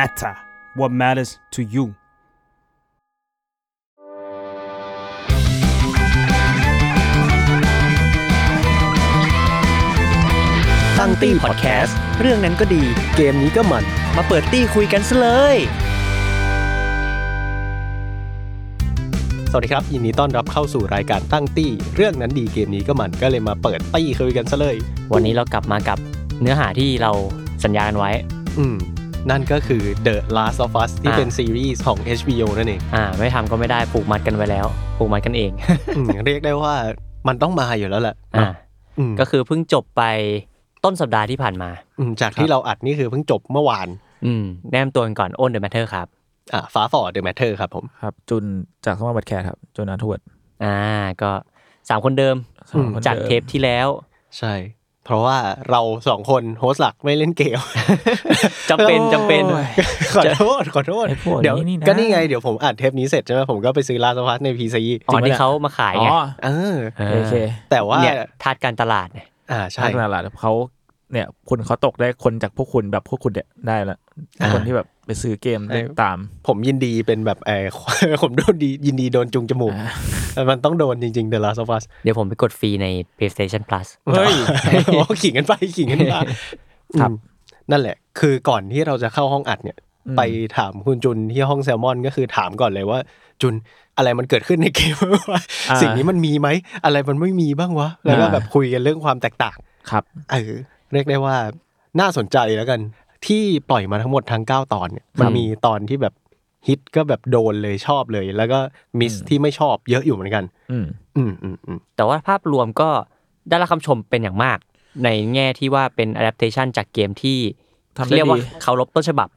matter, what matters to youตั้งตี้พอดแคสต์เรื่องนั้นก็ดีเกมนี้ก็มันมาเปิดตี้คุยกันซะเลยสวัสดีครับยินดีต้อนรับเข้าสู่รายการตั้งตี้เรื่องนั้นดีเกมนี้ก็มันก็เลยมาเปิดตี้คุยกันซะเลยวันนี้เรากลับมากับเนื้อหาที่เราสัญญากันไว้นั่นก็คือ The Last of Us ที่เป็นซีรีส์ของ HBO นั่นเองไม่ทำก็ไม่ได้ผูกมัดกันไว้แล้วผูกมัดกันเอง เรียกได้ว่ามันต้องมาอยู่แล้วแหละก็คือเพิ่งจบไปต้นสัปดาห์ที่ผ่านมาจากที่เราอัดนี่คือเพิ่งจบเมื่อวานแนะนำตัวกันก่อนอ้น The Matter ครับฟ้าฝ่อ The Matter ครับผมครับจุนจากสมาร์ทบัดแคร์ครับจุนอาทวดก็3คนเดิมจากเทปที่แล้วใช่เพราะว่าเรา2คนโฮสต์หลักไม่เล่นเกมจำเป็นขอโทษเดี๋ยวก็นี่ไงเดี๋ยวผมอัดเทปนี้เสร็จใช่มั้ยผมก็ไปซื้อ Last of Us ใน PC อ๋อที่เค้ามาขายไงโอเคแต่ว่าทาสการตลาดเนี่ยใช่ตลาดเค้าเนี่ยคนเขาตกได้คนจากพวกคุณแบบพวกคุณเนี่ยได้ละคนที่แบบไปซื้อเกมได้ตามผมยินดีเป็นแบบผมโดนดียินดีโดนจุงจมูกมันต้องโดนจริงๆ The Last of Us เดี๋ยวผมไปกดฟรีใน PlayStation Plus เฮ้ยโอ้ขิงกันไปครับนั่นแหละคือก่อนที่เราจะเข้าห้องอัดเนี่ยไปถามคุณจุนที่ห้องแซลมอนก็คือถามก่อนเลยว่าจุนอะไรมันเกิดขึ้นในเกมวะสิ่งนี้มันมีไหมอะไรมันไม่มีบ้างวะแล้วก็แบบคุยกันเรื่องความแตกต่างครับเรียกได้ว่าน่าสนใจแล้วกันที่ปล่อยมาทั้งหมดทั้ง9ตอนเนี่ยมันมีตอนที่แบบฮิตก็แบบโดนเลยชอบเลยแล้วก็มิสที่ไม่ชอบเยอะอยู่เหมือนกันแต่ว่าภาพรวมก็ได้รับคำชมเป็นอย่างมากในแง่ที่ว่าเป็น adaptation จากเกมที่เรียกว่าเคารพต้นฉบับ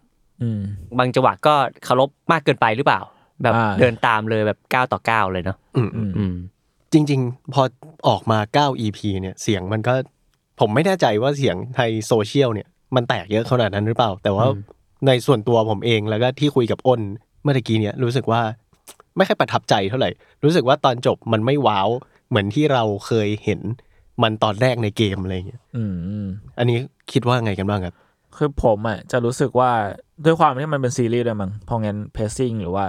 บางจังหวะก็เคารพมากเกินไปหรือเปล่าแบบเดินตามเลยแบบ9ต่อ9เลยเนาะจริงๆพอออกมา9 EP เนี่ยเสียงมันก็ผมไม่แน่ใจว่าเสียงในโซเชียลเนี่ยมันแตกเยอะขนาดนั้นหรือเปล่าแต่ว่าในส่วนตัวผมเองแล้วก็ที่คุยกับอ้นเมื่อกี้เนี่ยรู้สึกว่าไม่ค่อยประทับใจเท่าไหร่รู้สึกว่าตอนจบมันไม่ว้าวเหมือนที่เราเคยเห็นมันตอนแรกในเกมอะไรอย่างเงี้ยอันนี้คิดว่าไงกันบ้างครับคือผมอ่ะจะรู้สึกว่าด้วยความที่มันเป็นซีรีส์ด้วยมั้งเพราะงั้นเพซซิ่งหรือว่า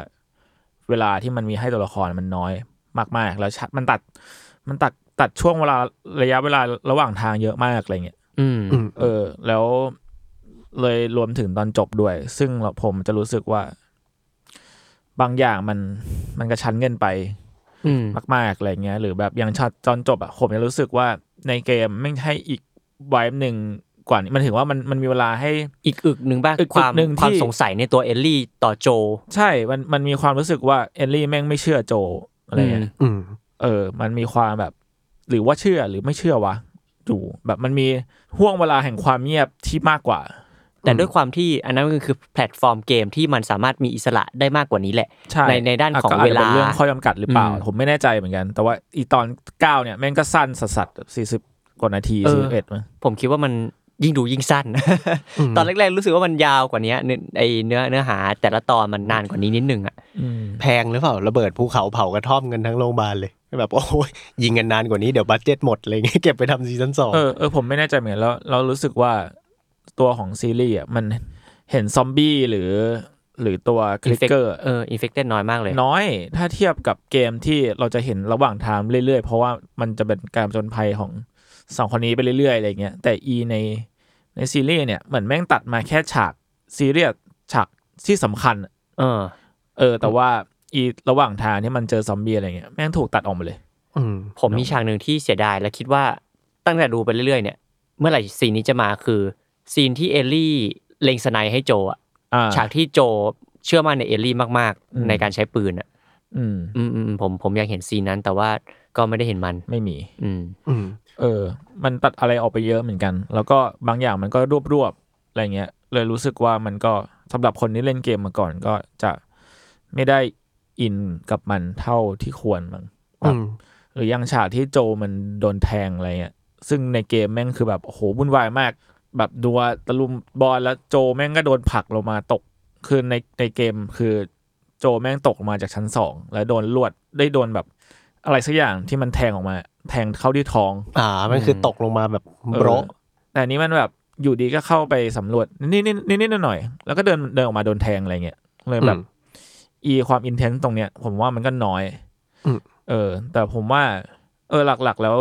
เวลาที่มันมีให้ตัวละครมันน้อยมากๆแล้วมันตัดช่วงเวลาระยะเวลาระหว่างทางเยอะมากอะไรเงี้ยแล้วเลยรวมถึงตอนจบด้วยซึ่งผมจะรู้สึกว่าบางอย่างมันกระชั้นเกินไปมากๆอะไรเงี้ยหรือแบบอย่างช็อตตอนจบอ่ะผมจะรู้สึกว่าในเกมไม่ให้อีกไวฟ์นึงกว่านี้มันถึงว่ามันมีเวลาให้อีกอึกนึงบ้างความสงสัยในตัวเอลลี่ต่อโจใช่มันมีความรู้สึกว่าเอลลี่แม่งไม่เชื่อโจอะไรเงี้ยมันมีความแบบหรือว่าเชื่อหรือไม่เชื่อวะอยู่แบบมันมีห่วงเวลาแห่งความเงียบที่มากกว่าแต่ด้วยความที่อันนั้นก็คือแพลตฟอร์มเกมที่มันสามารถมีอิสระได้มากกว่านี้แหละในด้านของเวลาเรื่องข้อจำกัดหรือเปล่าผมไม่แน่ใจเหมือนกันแต่ว่าอีตอน9เนี่ยแม่งก็สั้นสัสๆ40กว่านาที41มั้งผมคิดว่ามันยิ่งดูยิ่งสั้น ตอนแรกๆรู้สึกว่ามันยาวกว่านี้ไอเนื้อหาแต่ละตอนมันนานกว่านี้นิดนึงอ่ะแพงหรือเปล่าระเบิดภูเขาเผากระท่อมกันทั้งโรงพยาบาลเลยแบบโอ้ยยิงกันนานกว่านี้เดี๋ยวบัดเจ็ตหมดอะไรเงี้ยเก็บไปทำซีซั่น2ผมไม่แน่ใจเหมือนแล้วเรารู้สึกว่าตัวของซีรีส์อ่ะมันเห็นซอมบี้หรือตัวคลิกเกอร์อินเฟคเต็ดน้อยมากเลยน้อยถ้าเทียบกับเกมที่เราจะเห็นระหว่างทางเรื่อยๆเพราะว่ามันจะเป็นการผจญภัยของ2คนนี้ไปเรื่อยๆอะไรเงี้ยแต่ในซีรีส์เนี่ยเหมือนแม่งตัดมาแค่ฉากซีเรียสฉากที่สำคัญแต่ว่าอีระหว่างทางที่มันเจอซอมบี้อะไรเงี้ยแม่งถูกตัดออกหมดเลยผมมีฉากนึงที่เสียดายและคิดว่าตั้งแต่ดูไปเรื่อยๆเนี่ยเมื่อไหร่ซีนนี้จะมาคือซีนที่เอลลี่เล็งสไนป์ให้โจอ่ะฉากที่โจเชื่อมั่นในเอลลี่มากๆในการใช้ปืนอ่ะผมอยากเห็นซีนนั้นแต่ว่าก็ไม่ได้เห็นมันไม่มีมันตัดอะไรออกไปเยอะเหมือนกันแล้วก็บางอย่างมันก็รวบอะไรเงี้ยเลยรู้สึกว่ามันก็สำหรับคนที่เล่นเกมมาก่อนก็จะไม่ได้อินกับมันเท่าที่ควรมั้งหรือยังฉากที่โจมันโดนแทงอะไรเงี้ยซึ่งในเกมแม่งคือแบบโอ้โหวุ่นวายมากแบบดัวตะลุมบอลแล้วโจแม่งก็โดนผลักลงมาตกคือในเกมคือโจแม่งตกมาจากชั้น2แล้วโดนลวดได้โดนแบบอะไรสักอย่างที่มันแทงออกมาแทงเข้าที่ท้องมันคือตกลงมาแบบโบะแต่นี้มันแบบ อยู่ดีก็เข้าไปสำรวจนิดๆหน่อยๆแล้วก็เดินออกมาโดนแทงอะไรเงี้ยเลยแบบความอินเทนส์ตรงเนี้ยผมว่ามันก็น้อยแต่ผมว่าหลักๆแล้ว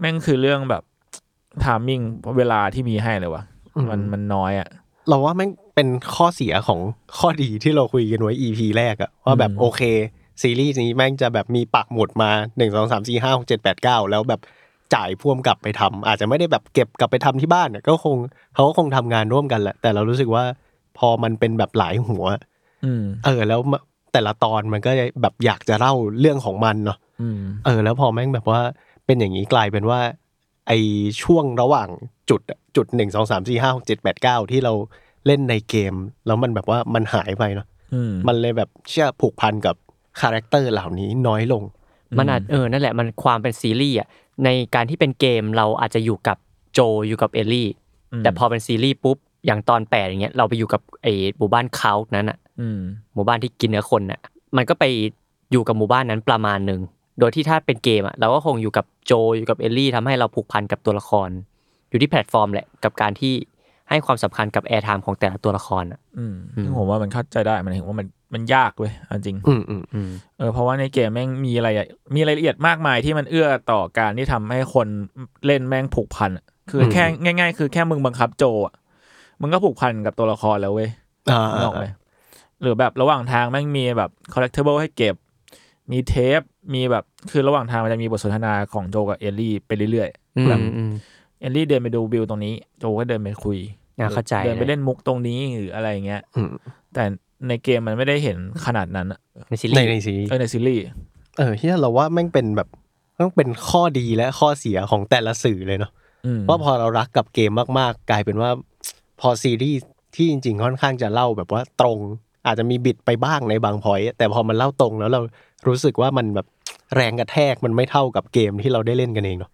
แม่งคือเรื่องแบบไทมิ่งเวลาที่มีให้เลยวะมันน้อยอ่ะเราว่าแม่งเป็นข้อเสียของข้อดีที่เราคุยกันไว้ EP แรกอะว่าแบบโอเคซีรีส์นี้แม่งจะแบบมีปักหมุดมา1 2 3 4 5 6 7 8 9แล้วแบบจ่ายพ่วงกลับไปทำอาจจะไม่ได้แบบเก็บกลับไปทำที่บ้านก็คงเขาก็คงทำงานร่วมกันแหละแต่เรารู้สึกว่าพอมันเป็นแบบหลายหัวแล้วแต่ละตอนมันก็แบบอยากจะเล่าเรื่องของมันเนาะแล้วพอแม่งแบบว่าเป็นอย่างนี้กลายเป็นว่าไอช่วงระหว่างจุด1 2 3 4 5 6 7 8 9ที่เราเล่นในเกมแล้วมันแบบว่ามันหายไปเนาะมันเลยแบบเชื่อผูกพันกับคาแรคเตอร์เหล่านี้น้อยลงมันอาจนั่นแหละมันความเป็นซีรีส์อ่ะในการที่เป็นเกมเราอาจจะอยู่กับโจอยู่กับเอลลี่แต่พอเป็นซีรีส์ปุ๊บอย่างตอน8อย่างเงี้ยเราไปอยู่กับไอ้หมู่บ้านคาวนั้นน่ะหมู่บ้านที่กินเนื้อคนน่ะมันก็ไปอยู่กับหมู่บ้านนั้นประมาณนึงโดยที่ถ้าเป็นเกมอ่ะเราก็คงอยู่กับโจอยู่กับเอลลี่ทำให้เราผูกพันกับตัวละครอยู่ที่แพลตฟอร์มแหละกับการที่ให้ความสำคัญกับแอร์ไทม์ของแต่ละตัวละครอ่ะผมว่ามันเข้าใจได้มันเห็นว่ามันยากเว้ยจริงเพราะว่าในเกมแม่งมีรายละเอียดมากมายที่มันเอื้อต่อการที่ทำให้คนเล่นแม่งผูกพันคือแค่ง่ายๆคือแค่มึงบังคับโจอ่ะมึงก็ผูกพันกับตัวละครแล้วเว้ยนอกไปหรือแบบระหว่างทางแม่งมีแบบ collectible ให้เก็บมีเทปมีแบบคือระหว่างทางมันจะมีบทสนทนาของโจกับเอลลี่ไปเรื่อยๆแบบเอลลี่เดินไปดูบิลตรงนี้โจก็เดินไปคุยเดินไปเล่นมุกตรงนี้หรืออะไรเงี้ยแต่ในเกมมันไม่ได้เห็นขนาดนั้นในซีรีส์ในซีรีส์เหี้ยเราว่าแม่งเป็นแบบต้องเป็นข้อดีและข้อเสียของแต่ละสื่อเลยเนาะว่าพอเรารักกับเกมมากๆกลายเป็นว่าพอซีรีส์ที่จริงๆค่อนข้างจะเล่าแบบว่าตรงอาจจะมีบิดไปบ้างในบางพอยต์แต่พอมันเล่าตรงแล้วเรารู้สึกว่ามันแบบแรงกระแทกมันไม่เท่ากับเกมที่เราได้เล่นกันเองเนาะ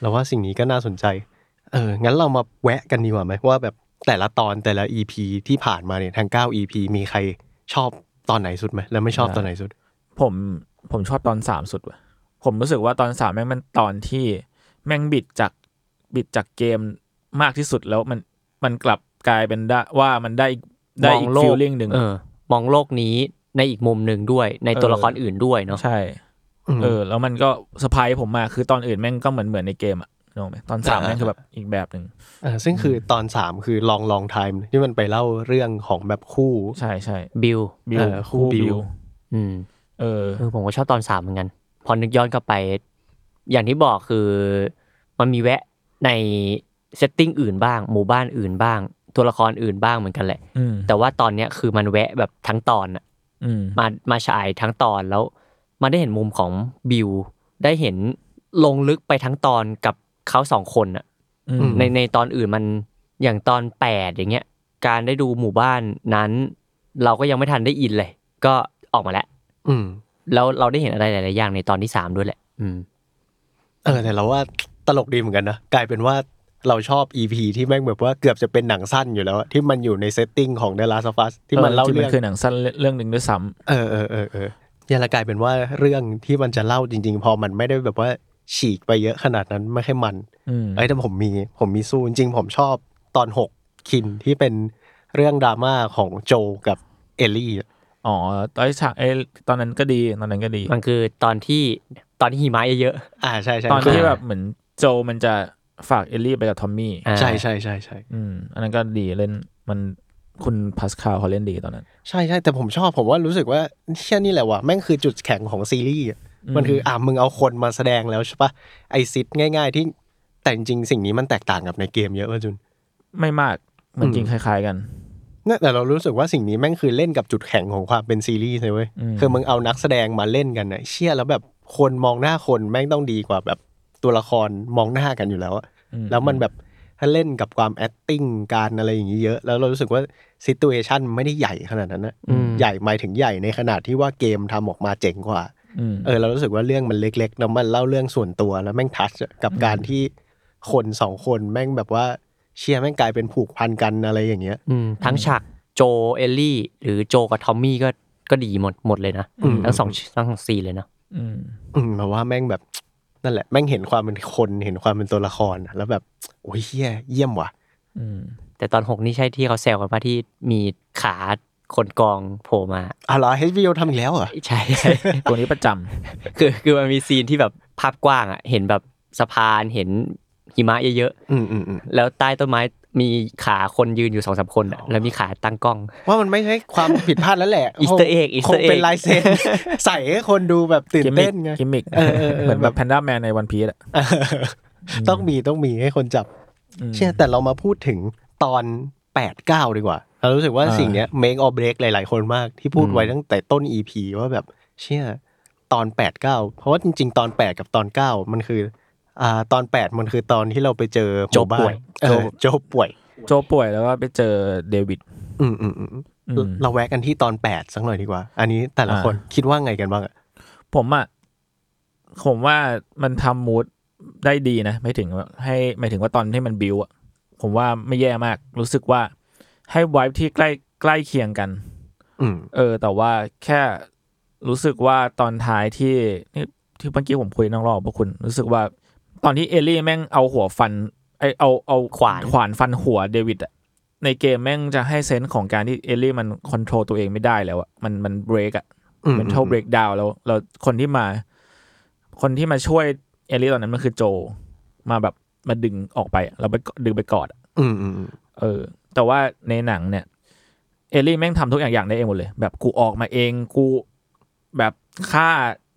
เราว่าสิ่งนี้ก็น่าสนใจงั้นเรามาแวะกันดีกว่าไหมว่าแบบแต่ละตอนแต่ละ EP ที่ผ่านมาเนี่ยทั้ง9 EP มีใครชอบตอนไหนสุดไหมแล้วไม่ชอบตอนไหนสุดผมชอบตอน3สุดว่ะผมรู้สึกว่าตอน3แม่งมันตอนที่แม่งบิดจากเกมมากที่สุดแล้วมันกลับกลายเป็นว่ามันได้อีกฟีลลิ่งนึงมองโลกนี้ในอีกมุมนึงด้วยในตัวละครอื่นด้วยเนาะใช่แล้วมันก็เซอร์ไพรส์ผมมาคือตอนอื่นแม่งก็เหมือนในเกมอะเนาะตอน3แม่งคือแบบอีกแบบนึงซึ่งคือตอน3คือlong time ที่มันไปเล่าเรื่องของแบบคู่ใช่ๆบิลคู่บิลผมก็ชอบตอน3เหมือนกันพอนึกย้อนกลับไปอย่างที่บอกคือมันมีแวะในเซตติ้งอื่นบ้างหมู่บ้านอื่นบ้างตัวละครอื่นบ้างเหมือนกันแหละแต่ว่าตอนเนี้ยคือมันแวะแบบทั้งตอนอะมาฉายทั้งตอนแล้วมันได้เห็นมุมของบิลได้เห็นลงลึกไปทั้งตอนกับเขา2คนน่ะในตอนอื่นมันอย่างตอน8อย่างเงี้ยการได้ดูหมู่บ้านนั้นเราก็ยังไม่ทันได้อินเลยก็ออกมาแล้วแล้วเราได้เห็นอะไรหลายๆอย่างในตอนที่3ด้วยแหละแต่เราว่าตลกดีเหมือนกันนะกลายเป็นว่าเราชอบ EP ที่แม่งแบบว่าเกือบจะเป็นหนังสั้นอยู่แล้วที่มันอยู่ในเซตติ้งของ The Last of Us ที่มันเล่าเรื่องคือหนังสั้นเรื่องนึงด้วยซ้ำเนี่ยละกลายเป็นว่าเรื่องที่มันจะเล่าจริงๆพอมันไม่ได้แบบว่าฉีกไปเยอะขนาดนั้นไม่ให้มันแต่ผมมีสู้จริงผมชอบตอน6คินที่เป็นเรื่องดราม่าของโจกับเอลลี่อ๋อตอนฉากตอนนั้นก็ดีมันคือตอนที่หิมะเยอะๆใช่ๆตอนที่แบบเหมือนโจมันจะฝากเอลลี่ไปกับทอมมี่ใช่ๆๆอันนั้นก็ดีเล่นมันคุณพาสคาลเขาเล่นดีตอนนั้นใช่ๆแต่ผมชอบผมว่ารู้สึกว่าเหี้ยนี่แหละว่ะแม่งคือจุดแข็งของซีรีส์มันคือมึงเอาคนมาแสดงแล้วใช่ปะไอซิทง่ายๆที่แต่จริงๆสิ่งนี้มันแตกต่างกับในเกมเยอะป่ะจุนไม่มากมันจริงคล้ายๆกันเนี่ยแต่เรารู้สึกว่าสิ่งนี้แม่งคือเล่นกับจุดแข็งของความเป็นซีรีส์เลยเว้ยคือมึงเอานักแสดงมาเล่นกันน่ะเชี่ยแล้วแบบคนมองหน้าคนแม่งต้องดีกว่าแบบตัวละครมองหน้ากันอยู่แล้วอะแล้วมันแบบถ้าเล่นกับความแอคติ้งการอะไรอย่างนี้เยอะแล้วเรารู้สึกว่าซิทูเอชั่นไม่ได้ใหญ่ขนาดนั้นนะใหญ่หมายถึงใหญ่ในขนาดที่ว่าเกมทำออกมาเจ๋งกว่าเรารู้สึกว่าเรื่องมันเล็กๆแล้วมันเล่าเรื่องส่วนตัวแล้วแม่งทัชกับการที่คน2คนแม่งแบบว่าเชียร์แม่งกลายเป็นผูกพันกันอะไรอย่างเงี้ยทั้งฉากโจเอลลี่หรือโจกับทอมมี่ก็ดีหมดเลยนะทั้ง2ซีนเลยนะเพราะว่าแม่งแบบ นั่นแหละแม่งเห็นความเป็นคนเห็นความเป็นตัวละครแล้วแบบโอ้ยเฮี้ยเยี่ยมว่ะแต่ตอน6นี่ใช่ที่เขาแซวกันว่าที่มีขาคนกองโผล่มาอ๋อเหรอ HBO ทำอีกแล้วเหรอใช่ๆตัวนี้ประจำคือมันมีซีนที่แบบภาพกว้างอ่ะเห็นแบบสะพานเห็นหิมะเยอะๆแล้วใต้ต้นไม้มีขาคนยืนอยู่ 2-3 คนแล้วมีขาตั้งกล้องว่ามันไม่ใช่ความผิดพลาดแล้วแหละอีสเตอร์เอกคงเป็นลายเซ็นใส่ให้คนดูแบบตื่นเต้นไงกิมมิคเหมือนแบบแพนด้าแมนในวันพีซอ่ะต้องมีให้คนจับเชื่อแต่เรามาพูดถึงตอน 8-9 ดีกว่าเรารู้สึกว่าสิ่งเนี้ย make or break หลายๆคนมากที่พูดไว้ตั้งแต่ต้น EP ว่าแบบเชื่อตอน 8-9 เพราะว่าจริงๆตอน8กับตอน9มันคือตอน8มันคือตอนที่เราไปเจอโจป่วยโจป่วยแล้วก็ไปเจอเดวิดเราแวะกันที่ตอน8สักหน่อยดีกว่าอันนี้แต่ละคนคิดว่าไงกันบ้างผมว่ามันทำมูดได้ดีนะไม่ถึงว่าตอนที่มันบิวอ่ะผมว่าไม่แย่มากรู้สึกว่าให้ไวบ์ที่ใกล้เคียงกันแต่ว่าแค่รู้สึกว่าตอนท้ายที่เมื่อกี้ผมคุยนอกรอบพวกคุณรู้สึกว่าตอนที่เอลลี่แม่งเอาหัวฟันเอาขวานฟันหัวเดวิดอ่ะในเกมแม่งจะให้เซนส์ของการที่เอลลี่มันคอนโทรลตัวเองไม่ได้แล้วอ่ะมันเบรกอ่ะมันเท่าเบรกดาวน์แล้วคนที่มาช่วยเอลลี่ตอนนั้นมันคือโจมาแบบมาดึงออกไปแล้วไปดึงไปกอดอ่ะแต่ว่าในหนังเนี่ยเอลลี่แม่งทำทุกอย่างได้เองหมดเลยแบบกูออกมาเองกูแบบฆ่า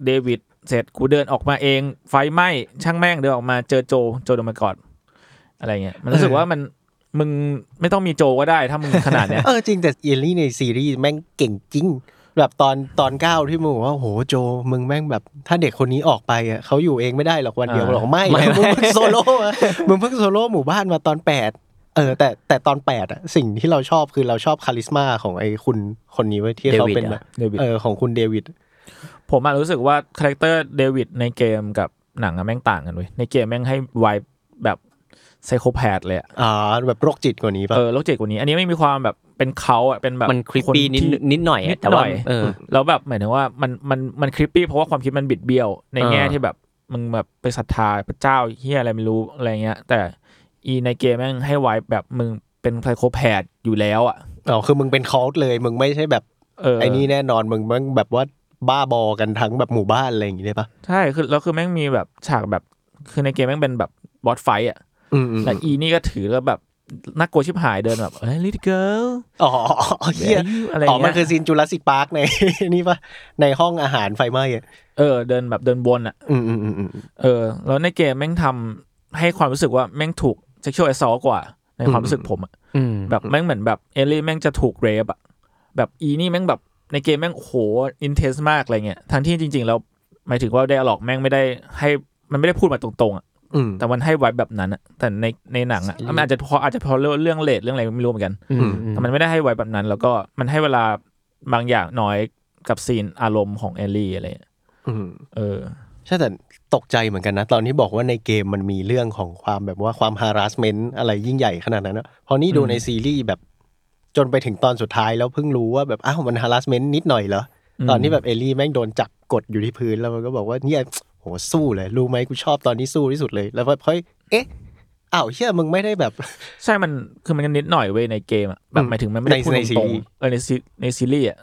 เดวิดเสร็จกูเดินออกมาเองไฟไหม้ช่างแม่งเดินออกมาเจอโจโดนมันกอดอะไรเงี้ยมันรู้สึกว่ามันมึงไม่ต้องมีโจก็ได้ถ้ามึงขนาดเนี้ยจริงแต่เอลลี่ในซีรีส์แม่งเก่งจริงแบบตอนเก้าที่มึงบอกว่าโหโจมึงแม่งแบบถ้าเด็กคนนี้ออกไปอ่ะเขาอยู่เองไม่ได้หรอกวันเดียวหรอกไม่มึงเพิ่งโซโล่หมู่บ้านมาตอน8แต่ตอน8อ่ะสิ่งที่เราชอบคือเราชอบคาริสม่าของไอ้คุณคนนี้ไว้ที่เขาเป็นของคุณเดวิดผมอ่ะรู้สึกว่าคาแรคเตอร์เดวิดในเกมกับหนังอ่ะแม่งต่างกันเว้ยในเกมแม่งให้ไวบ์แบบไซโคแพทเลยอ่ะแบบโรคจิตกว่านี้ป่ะโรคจิตกว่านี้อันนี้ไม่มีความแบบเป็นเค้าอ่ะเป็นแบบมันคลิปปี้นิดหน่อยอ่ะแต่ว่าแล้วแบบหมายถึงว่ามันคลิปปี้เพราะว่าความคิดมันบิดเบี้ยวในแง่ที่แบบมึงแบบไปศรัทธาพระเจ้าเหี้ยอะไรไม่รู้อะไรเงี้ยแต่ในเกมแม่งให้ไวบ์แบบมึงเป็นไซโคแพทอยู่แล้วอ่ะคือมึงเป็นคอลต์เลยมึงไม่ใช่แบบไอ้นี่แน่นอนมึงแบบว่าบ้าบอกันทั้งแบบหมู่บ้านอะไรอย่างงี้ได้ปะใช่คือแล้วคือแม่งมีแบบฉากแบบคือในเกมแม่งเป็นแบบบอสไฟท์อ่ะแต่อีนี่ก็ถือแล้วแบบน่ากลัวชิบหายเดินแบบเอ้ย little girl อ๋อเหี้ยอะไรเงี้ยมันคือซีนจูราสสิคพาร์คในนี่ปะในห้องอาหารไฟไหม้อ่ะเดินแบบเดินวนอ่ะแล้วในเกมแม่งทำให้ความรู้สึกว่าแม่งถูกsexual assault กว่าในความรู้สึกผมอ่ะแบบแม่งเหมือนแบบเอลลี่แม่งจะถูกเรปอ่ะแบบอีนี่แม่งแบบในเกมแม่งโหอินเทนส์มากอะไรเงี้ยทั้งที่จริงๆแล้วหมายถึงว่าไดอะล็อกแม่งไม่ได้ให้มันไม่ได้พูดมาตรงๆอ่ะแต่มันให้ไวบ์แบบนั้นอ่ะแต่ในหนังอ่ะมันอาจจะพอเรื่องเลทเรื่องอะไรไม่รู้เหมือนกันแต่มันไม่ได้ให้ไวบ์แบบนั้นแล้วก็มันให้เวลาบางอย่างน้อยกับซีนอารมณ์ของเอลลี่อะไรใช่แต่ตกใจเหมือนกันนะตอนที่บอกว่าในเกมมันมีเรื่องของความแบบว่าความ harassment อะไรยิ่งใหญ่ขนาดนั้นนะพอนี่ดูในซีรีส์แบบจนไปถึงตอนสุดท้ายแล้วเพิ่งรู้ว่าแบบอ้าวมัน harassment นิดหน่อยเหรอตอนที่แบบเอลลี่แม่งโดนจับกดอยู่ที่พื้นแล้วมันก็บอกว่าเนี่ยโหสู้เลยรู้ไหมกูชอบตอนนี้สู้ที่สุดเลยแล้วค่อยเอ๊ะอ้าวเหี้ยมึงไม่ได้แบบใช่มันคือมันนิดหน่อยเว้ยในเกมอะแบบหมายถึงมันไม่ได้พูดตรงๆในซีรีส์อะ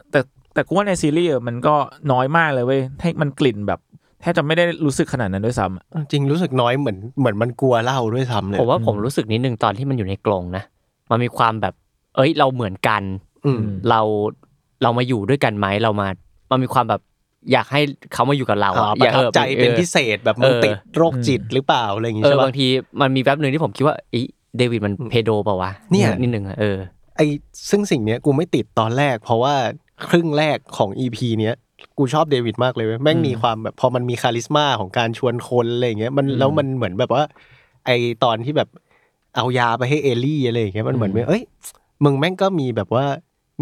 แต่กูว่าในซีรีส์มันก็น้อยมากเลยเว้ยให้มันกลิ่นแบบแทบจะไม่ได้รู้สึกขนาดนั้นด้วยซ้ำจริงรู้สึกน้อยเหมือนมันกลัวเล่าด้วยซ้ำเลยผมว่าผมรู้สึกนิดนึงตอนที่มันอยู่ในกรงนะมันมีความแบบเอ้ยเราเหมือนกันเรามาอยู่ด้วยกันไหมเรามามันมีความแบบอยากให้เขามาอยู่กับเราอยากประทับใจเป็นพิเศษแบบมึงติดโรคจิตหรือเปล่าอะไรอย่างงี้ใช่ป่ะบางทีมันมีแป๊บนึงที่ผมคิดว่าไอ้เดวิดมันเพโดป่าววะเนี่ยนิดนึงไอ้ซึ่งสิ่งเนี้ยกูไม่ติดตอนแรกเพราะว่าครึ่งแรกของ EP เนี้ยกูชอบเดวิดมากเลยแม่งมีความแบบพอมันมีคาริสม่าของการชวนคนอะไรอย่างเงี้ยมันแล้วมันเหมือนแบบว่าไอตอนที่แบบเอายาไปให้เอลลี่อะไรอย่างเงี้ยมันเหมือนเอ้ยมึงแม่งก็มีแบบว่า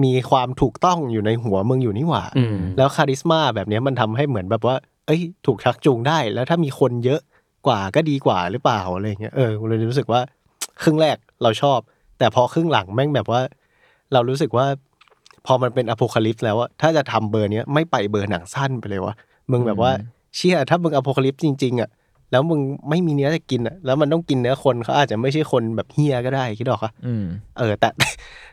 มีความถูกต้องอยู่ในหัวมึงอยู่นี่หว่าแล้วคาริสม่าแบบเนี้ยมันทำให้เหมือนแบบว่าเอ้ยถูกชักจูงได้แล้วถ้ามีคนเยอะกว่าก็ดีกว่าหรือเปล่าอะไรอย่างเงี้ยกูเลยรู้สึกว่าครึ่งแรกเราชอบแต่พอครึ่งหลังแม่งแบบว่าเรารู้สึกว่าพอมันเป็นอโพคาลิปส์แล้วอ่ะถ้าจะทำเบอร์เนี้ยไม่ไปเบอร์หนังสั้นไปเลยวะมึงแบบว่าเชี่ยถ้ามึงอโพคาลิปส์จริงๆอ่ะ แล้วมึงไม่มีเนื้อจะกินอ่ะแล้วมันต้องกินเนื้อคนเขาอาจจะไม่ใช่คนแบบเหี้ยก็ได้คิดออกอ่ะ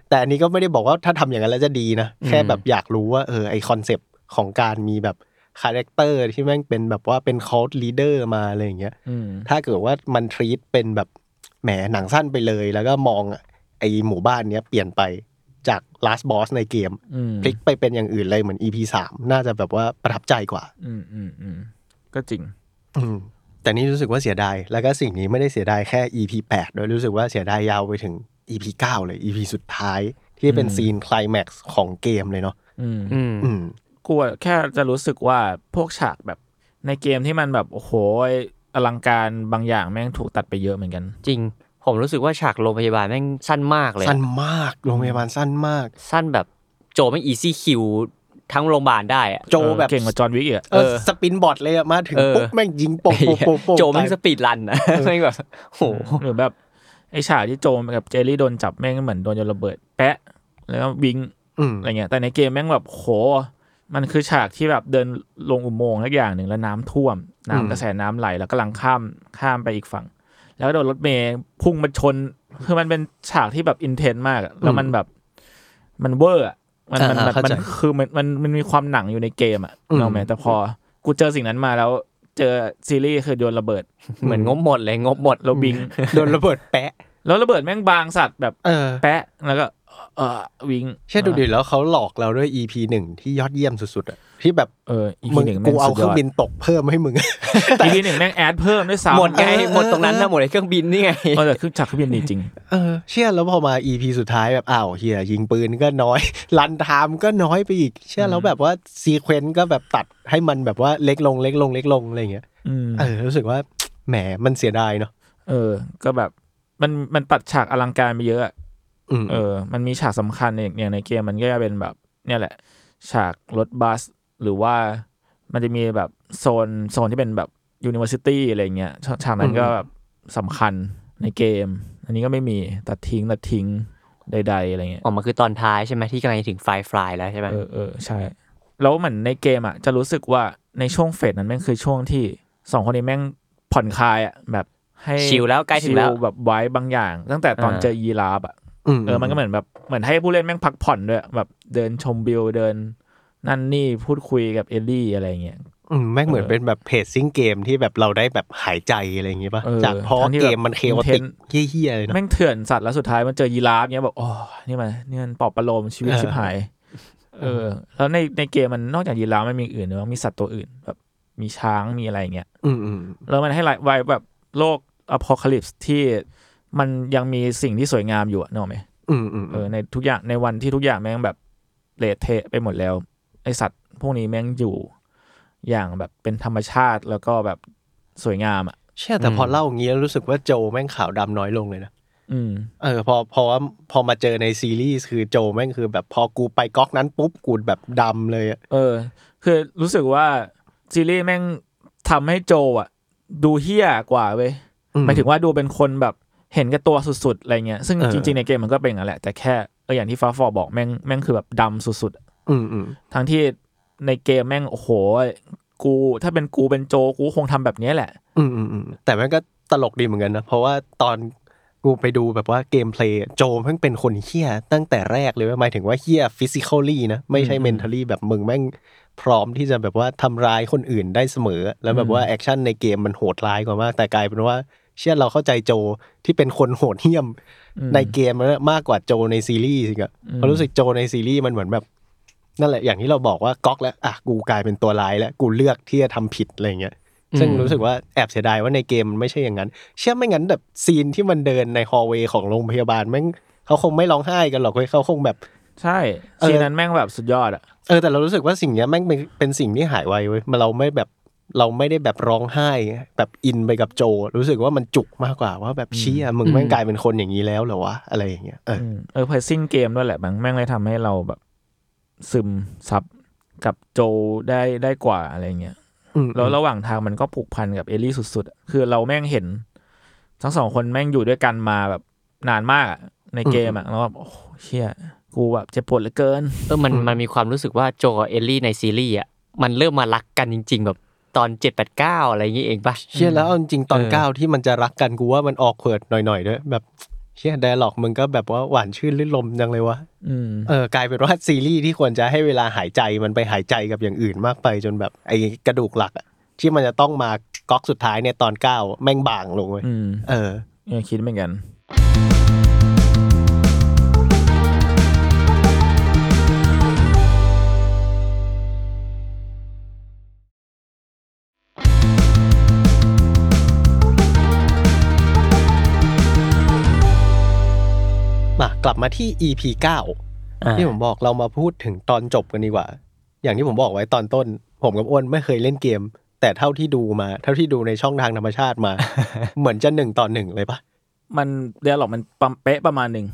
แต่อันนี้ก็ไม่ได้บอกว่าถ้าทำอย่างนั้นแล้วจะดีนะแค่แบบอยากรู้ว่าไอคอนเซปต์ของการมีแบบคาแรคเตอร์ที่แม่งเป็นแบบว่าเป็นคอลต์ลีดเดอร์มาอะไรอย่างเงี้ยถ้าเกิดว่ามันทรีตเป็นแบบแหมหนังสั้นไปเลยแล้วก็มองไอหมู่บ้านเนี้ยเปลี่ยนไปจาก last boss ในเกมพลิกไปเป็นอย่างอื่นเลยเหมือน EP 3น่าจะแบบว่าประทับใจกว่าก็จริงแต่นี่รู้สึกว่าเสียดายแล้วก็สิ่งนี้ไม่ได้เสียดายแค่ EP 8ด้วยรู้สึกว่าเสียดายยาวไปถึง EP 9เลย EP สุดท้ายที่เป็นซีนไคลแม็กซ์ของเกมเลยเนาะกูแค่จะรู้สึกว่าพวกฉากแบบในเกมที่มันแบบโอ้โหอลังการบางอย่างแม่งถูกตัดไปเยอะเหมือนกันจริงผมรู้สึกว่าฉากโรงพยาบาลแม่งสั้นมากเลยสั้นมากโรงพยาบาลสั้นมากสั้นแบบโจไม่อีซี่คิวทั้งโรงพยาบาลได้อะโจแบบเก่งกว่าจอห์นวิกอีกสปินบอทเลยอะมาถึงปุ๊บแม่งยิงปุ๊บโจแม่งสปีดรันนะแม่งแบบโอ้โหหรือแบบไอ้ฉากที่โจกับเจลลี่โดนจับแม่งเหมือนโดนระเบิดแปะแล้วก็วิ่งอะไรเงี้ยแต่ในเกมแม่งแบบโหมันคือฉากที่แบบเดินลงอุโมงค์สักอย่างหนึ่งแล้วน้ำท่วมน้ำกระแสน้ำไหลแล้วกำลังข้ามไปอีกฝั่งแล้วโดนรถเมย์พุ่งมาชนคือมันเป็นฉากที่แบบอินเทนส์มากแล้วมันแบบมันเวอร์มันคือมันมีความหนังอยู่ในเกมอ่ะน้องแม่แต่พอกูเจอสิ่งนั้นมาแล้วเจอซีรีส์คือโดนระเบิดเหมือนงบหมดเลยงบหมดแล้วบิงโดนระเบิดแปะแล้วระเบิดแม่งบางสัตว์แบบแปะแล้วก็วิ่งใช่ดูดิแล้วเขาหลอกเราด้วย EP 1ที่ยอดเยี่ยมสุดๆอ่ะที่แบบมึงกูเอาเครื่องบินตกเพิ่มให้มึง EP 1แม่งแอดเพิ่มด้วยซ้ำหมดไงหมดตรงนั้นนะหมดไอ้เครื่องบินนี่ไงก็แต่จากเครื่องบินนี่จริงเชื่อแล้วพอมา EP สุดท้ายแบบอ้าวเหี้ยยิงปืนก็น้อยรันไทม์ก็น้อยไปอีกเชื่อแล้วแบบว่าซีเควนซ์ก็แบบตัดให้มันแบบว่าเล็กลงอะไรอย่างเงี้ยรู้สึกว่าแหมมันเสียดายเนาะก็แบบมันตัดฉากอลังการไปเยอะมันมีฉากสำคัญอย่างในเกมมันก็จะเป็นแบบเนี่ยแหละฉากรถบัสหรือว่ามันจะมีแบบโซนที่เป็นแบบ University อะไรเงี้ยฉากนั้นก็แบบสำคัญในเกมอันนี้ก็ไม่มีตัดทิ้งใดๆอะไรเงี้ยออกมาคือตอนท้ายใช่ไหมที่กำลังถึงไฟล์แล้วใช่ไหมใช่แล้วเหมือนในเกมอ่ะจะรู้สึกว่าในช่วงเฟสนั้นแม่งคือช่วงที่สองคนนี้แม่งผ่อนคลายอ่ะแบบให้ชิลแล้วใกล้ถึงแล้วแบบไว้บางอย่างตั้งแต่ตอนเจอยีราฟอ่ะมันก็เหมือนให้ผู้เล่นแม่งพักผ่อนด้วยแบบเดินชมวิวเดินนั่นนี่พูดคุยกับเอลลี่อะไรเงี้ยแม่งเหมือนเป็นแบบเพจซิงเกมที่แบบเราได้แบบหายใจอะไรอย่างเงี้ยป่ะจากพอเกมมันเคออติกเหี้ยๆเลยนะแม่งเถื่อนสัตว์แล้วสุดท้ายมันเจอยีราฟเงี้ยแบบอ๋อนี่มันปลอบประโลมชีวิตชิบหายแล้วในเกมมันนอกจากยีราฟมันมีอื่นด้วยมีสัตว์ตัวอื่นแบบมีช้างมีอะไรเงี้ยแล้วมันให้ไวแบบโลกอพอลิปส์ที่มันยังมีสิ่งที่สวยงามอยู่เนอะไหมในทุกอย่างในวันที่ทุกอย่างแม่งแบบเละเทะไปหมดแล้วไอสัตว์พวกนี้แม่งอยู่อย่างแบบเป็นธรรมชาติแล้วก็แบบสวยงามอ่ะใช่แต่พอเล่าอย่างนี้แล้วรู้สึกว่าโจแม่งขาวดำน้อยลงเลยนะพอมาเจอในซีรีส์คือโจแม่งคือแบบพอกูไปก๊อกนั้นปุ๊บกูแบบดำเลยคือรู้สึกว่าซีรีส์แม่งทำให้โจอ่ะดูเหี้ยกว่าเว้ยหมายถึงว่าดูเป็นคนแบบเห็นกับตัวสุดๆอะไรเงี้ยซึ่งจริงๆในเกมมันก็เป็นอย่างนั้นแหละแต่แค่อย่างที่ฟ้าฟอบอกแม่งคือแบบดำสุดๆทั้งที่ในเกมแม่งโอ้โหกูถ้าเป็นกูเป็นโจกูคงทำแบบนี้แหละแต่มันก็ตลกดีเหมือนกันนะเพราะว่าตอนกูไปดูแบบว่าเกมเพลย์โจแม่งเป็นคนเหี้ยตั้งแต่แรกเลยหมายถึงว่าเหี้ยฟิสิคอลลี่นะไม่ใช่เมนทัลลี่แบบมึงแม่งพร้อมที่จะแบบว่าทำร้ายคนอื่นได้เสมอแล้วแบบว่าแอคชั่นในเกมมันโหดร้ายกว่ามากแต่กลายเป็นว่าเชื่อเราเข้าใจโจที่เป็นคนโหดเหี้ยมในเกมมากกว่าโจในซีรีส์สิครับเพราะรู้สึกโจในซีรีส์มันเหมือนแบบนั่นแหละอย่างที่เราบอกว่าก๊อกแล้วอ่ะกูกลายเป็นตัวร้ายแล้วกูเลือกที่จะทำผิดอะไรเงี้ยซึ่งรู้สึกว่าแอบเสียดายว่าในเกมมันไม่ใช่อย่างนั้นเชื่อไม่งั้นแบบซีนที่มันเดินในฮอลล์เวย์ของโรงพยาบาลแม่งเขาคงไม่ร้องไห้กันหรอกเขาคงแบบใช่ซีนนั้นแม่งแบบสุดยอดอ่ะแต่เรารู้สึกว่าสิ่งนี้แม่งเป็นสิ่งที่หายไปเว้ยเราไม่แบบเราไม่ได้ร้องไห้แบบอินไปกับโจรู้สึกว่ามันจุกมากกว่าว่าแบบเชี่ยมึงแม่งกลายเป็นคนอย่างนี้แล้วเหรอวะอะไรอย่างเงี้ยเพลย์ซิ่งเกมด้วยแหละบางแม่งเลยทำให้เราแบบซึมซับกับโจได้กว่าอะไรเงี้ยแล้วระหว่างทางมันก็ผูกพันกับเอลลี่สุดๆคือเราแม่งเห็นทั้งสองคนแม่งอยู่ด้วยกันมาแบบนานมากในเกมอ่ะแล้วแบบโอ้เชี่ยกูแบบเจ็บปวดเหลือเกินมันมีความรู้สึกว่าโจกับเอลลี่ในซีรีส์อ่ะมันเริ่มมารักกันจริงๆแบบ ตอน7-8-9อะไรอย่างงี้เองป่ะเชี่ยแล้วจริงตอน9ที่มันจะรักกันกูว่ามันออกเขิดหน่อยๆด้วยแบบเชี่ยไดอะล็อกมึงก็แบบว่าหวานชื่นลื่นลมจังเลยวะกลายเป็นว่าซีรีส์ที่ควรจะให้เวลาหายใจมันไปหายใจกับอย่างอื่นมากไปจนแบบไอ้กระดูกหลักที่มันจะต้องมาก๊อกสุดท้ายเนี่ยตอน9แม่งบางลงเว้ยยังคิดเหมือนกันกลับมาที่ EP 9 ที่ผมบอกเรามาพูดถึงตอนจบกันดีกว่าอย่างที่ผมบอกไว้ตอนต้นผมกับอ้นไม่เคยเล่นเกมแต่เท่าที่ดูในช่องทางธรรมชาติมา เหมือนจะ1-1เลยปะมันเดี๋ยวหรอกมันเป๊ะประมาณนึง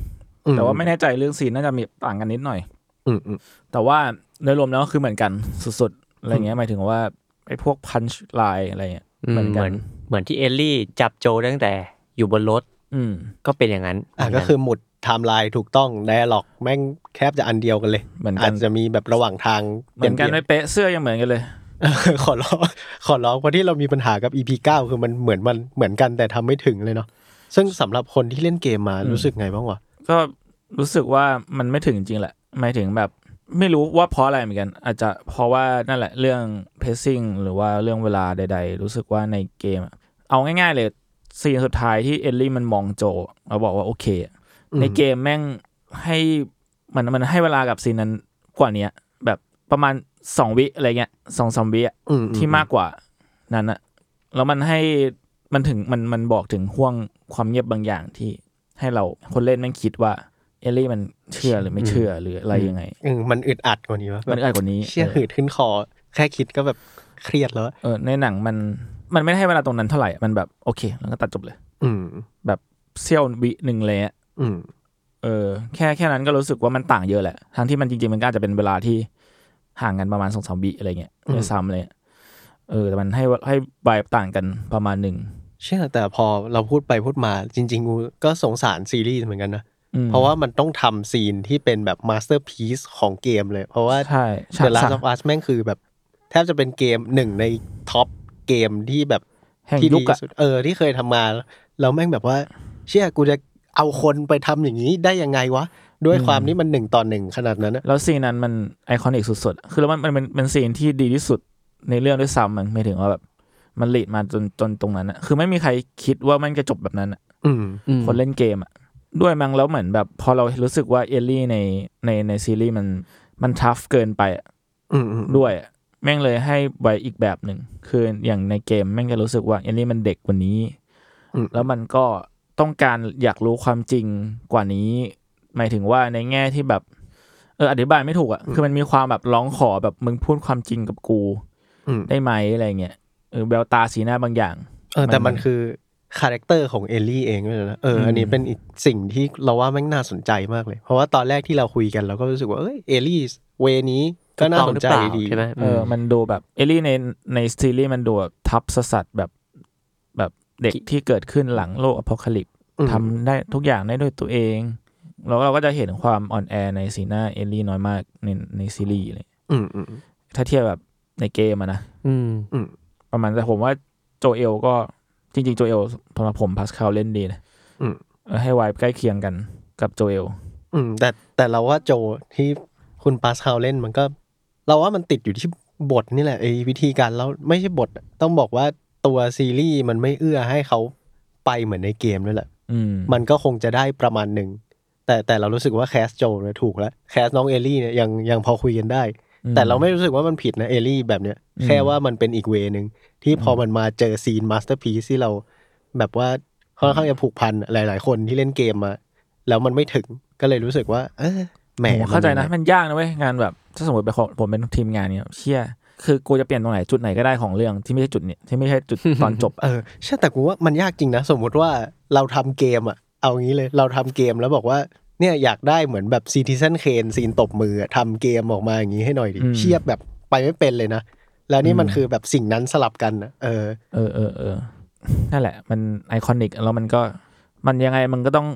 แต่ว่าไม่แน่ใจเรื่องซีนน่าจะมีต่างกันนิดหน่อยแต่ว่าโดยรวมแล้วก็คือเหมือนกันสุดๆอะไรเงี้ยหมายถึงว่าไอ้พวกพันช์ไลน์อะไรเงี้ยเหมือนที่เอลลี่จับโจตั้งแต่อยู่บนรถก็เป็นอย่างนั้นก็คือหมุดไทม์ไลน์ถูกต้องไดอะล็อกแม่งแคบจะอันเดียวกันเลยอาจจะมีแบบระหว่างทางเหมือนกันไม่เป๊ะเสื้อยังเหมือนกันเลย ขอร้องเพราะที่เรามีปัญหากับ EP 9 คือมันเหมือนกันแต่ทำไม่ถึงเลยเนาะซึ่งสำหรับคนที่เล่นเกมมารู้สึกไงบ้างวะก็รู้สึกว่ามันไม่ถึงจริงแหละหมายถึงแบบไม่รู้ว่าเพราะอะไรเหมือนกันอาจจะเพราะว่านั่นแหละเรื่อง pacing หรือว่าเรื่องเวลาใดๆรู้สึกว่าในเกมเอาง่ายๆเลยซีนสุดท้ายที่เอลลี่มันมองโจเราบอกว่าโอเคในเกมแม่งให้มันให้เวลากับซีนนั้นกว่านี้แบบประมาณ2วิอะไรเงี้ย 2-3 วิที่มากกว่านั้นนะแล้วมันให้มันถึงมันบอกถึงห่วงความเงียบบางอย่างที่ให้เราคนเล่นแม่งคิดว่าเอลลี่มันเชื่อหรือไม่เชื่อหรืออะไรยังไงมันอึดอัดกว่านี้วะมันอึดอัดกว่านี้เชื่อหืดขึ้นคอแค่คิดก็แบบเครียดแล้วในหนังมันไม่ให้เวลาตรงนั้นเท่าไหร่มันแบบโอเคแล้วก็ตัดจบเลยแบบเสี้ยววินึงเลยแค่นั้นก็รู้สึกว่ามันต่างเยอะแหละทั้งที่มันจริงๆมันก็อาจจะเป็นเวลาที่ห่างกันประมาณ 2-3 วิอะไรเงี้ยไม่ซ้ำเลยแต่มันให้ใบต่างกันประมาณนึงใช่แต่พอเราพูดไปพูดมาจริงๆกูก็สงสารซีรีส์เหมือนกันนะเพราะว่ามันต้องทำซีนที่เป็นแบบมาสเตอร์พีซของเกมเลยเพราะว่า The Last of Us แม่งคือแบบแทบจะเป็นเกม1ในท็อปเกมที่แบบที่ดีที่สุดที่เคยทำมาแล้วแม่งแบบว่าเชี่ยกูจะเอาคนไปทำอย่างนี้ได้ยังไงวะด้วยความนี้มัน1-1ขนาดนั้นนะแล้วซีนนั้นมันไอคอนิกสุดๆคือแล้วมันเป็นซีนที่ดีที่สุดในเรื่องด้วยซ้ำมันไม่ถึงว่าแบบมันลีดมาจนตรงนั้นนะคือไม่มีใครคิดว่ามันจะจบแบบนั้นอ่ะคนเล่นเกมอ่ะด้วยมั้งแล้วเหมือนแบบพอเรารู้สึกว่าเอลลี่ในซีรีส์มันทัฟเกินไปด้วยแม่งเลยให้ไว้อีกแบบหนึ่งคืออย่างในเกมแม่งจะรู้สึกว่าเอลลี่มันเด็กกว่านี้แล้วมันก็ต้องการอยากรู้ความจริงกว่านี้หมายถึงว่าในแง่ที่แบบอธิบายไม่ถูกอ่ะคือมันมีความแบบร้องขอแบบมึงพูดความจริงกับกูได้ไหมอะไรเงี้ยแววตาสีหน้าบางอย่างแต่มันคือคาแรคเตอร์ของเอลลี่เองด้วยนะอันนี้เป็นอีกสิ่งที่เราว่าแม่งน่าสนใจมากเลยเพราะว่าตอนแรกที่เราคุยกันเราก็รู้สึกว่าเอลลี่เวนี้ก็น่าสนใจดีใช่ไหมมันดูแบบเอลลี่ในซีรีส์มันดูทับสัตว์แบบเด็กที่เกิดขึ้นหลังโลกอพอลิปส์ทำได้ทุกอย่างได้ด้วยตัวเองแล้วเราก็จะเห็นความอ่อนแอในสีหน้าเอลลี่น้อยมากในซีรีส์เลยถ้าเทียบแบบในเกมอะนะประมาณแต่ผมว่าโจเอลก็จริงๆโจเอลสำหรับผมพาสคาลเล่นดีนะให้ไวใกล้เคียงกันกับโจเอลแต่เราว่าโจที่คุณพาสคาลเล่นมันก็เราว่ามันติดอยู่ที่บทนี่แหละไอ้วิธีการแล้วไม่ใช่บทต้องบอกว่าตัวซีรีส์มันไม่เอื้อให้เขาไปเหมือนในเกมด้วยแหละมันก็คงจะได้ประมาณหนึ่งแต่เรารู้สึกว่าแคสโจเนี่ยถูกแล้วแคสน้องเอลลี่เนี่ยยังพอคุยกันได้แต่เราไม่รู้สึกว่ามันผิดนะเอลลี่แบบเนี้ยแค่ว่ามันเป็นอีกเวนึงที่พอมันมาเจอซีนมาสเตอร์พีซที่เราแบบว่าค่อนข้างจะผูกพันหลายๆคนที่เล่นเกมมาแล้วมันไม่ถึงก็เลยรู้สึกว่าแหมเข้าใจนะมันยากนะเว้ยงานแบบถ้าสมมติไปผมเป็นทีมงานเนี่ยเชี่ยคือกูจะเปลี่ยนตรงไหนจุดไหนก็ได้ของเรื่องที่ไม่ใช่จุดเนี่ยที่ไม่ใช่จุดตอนจบใช่แต่กูว่ามันยากจริงนะสมมติว่าเราทำเกมอ่ะเอางี้เลยเราทำเกมแล้วบอกว่าเนี่ยอยากได้เหมือนแบบ Citizen Kane ซีนตบมือทำเกมออกมาอย่างนี้ให้หน่อยดิเชียบแบบไปไม่เป็นเลยนะแล้วนี่มันคือแบบสิ่งนั้นสลับกันนะนั่นแหละมันไอคอนิกแล้วมันก็มันยังไงมันก็ต้อง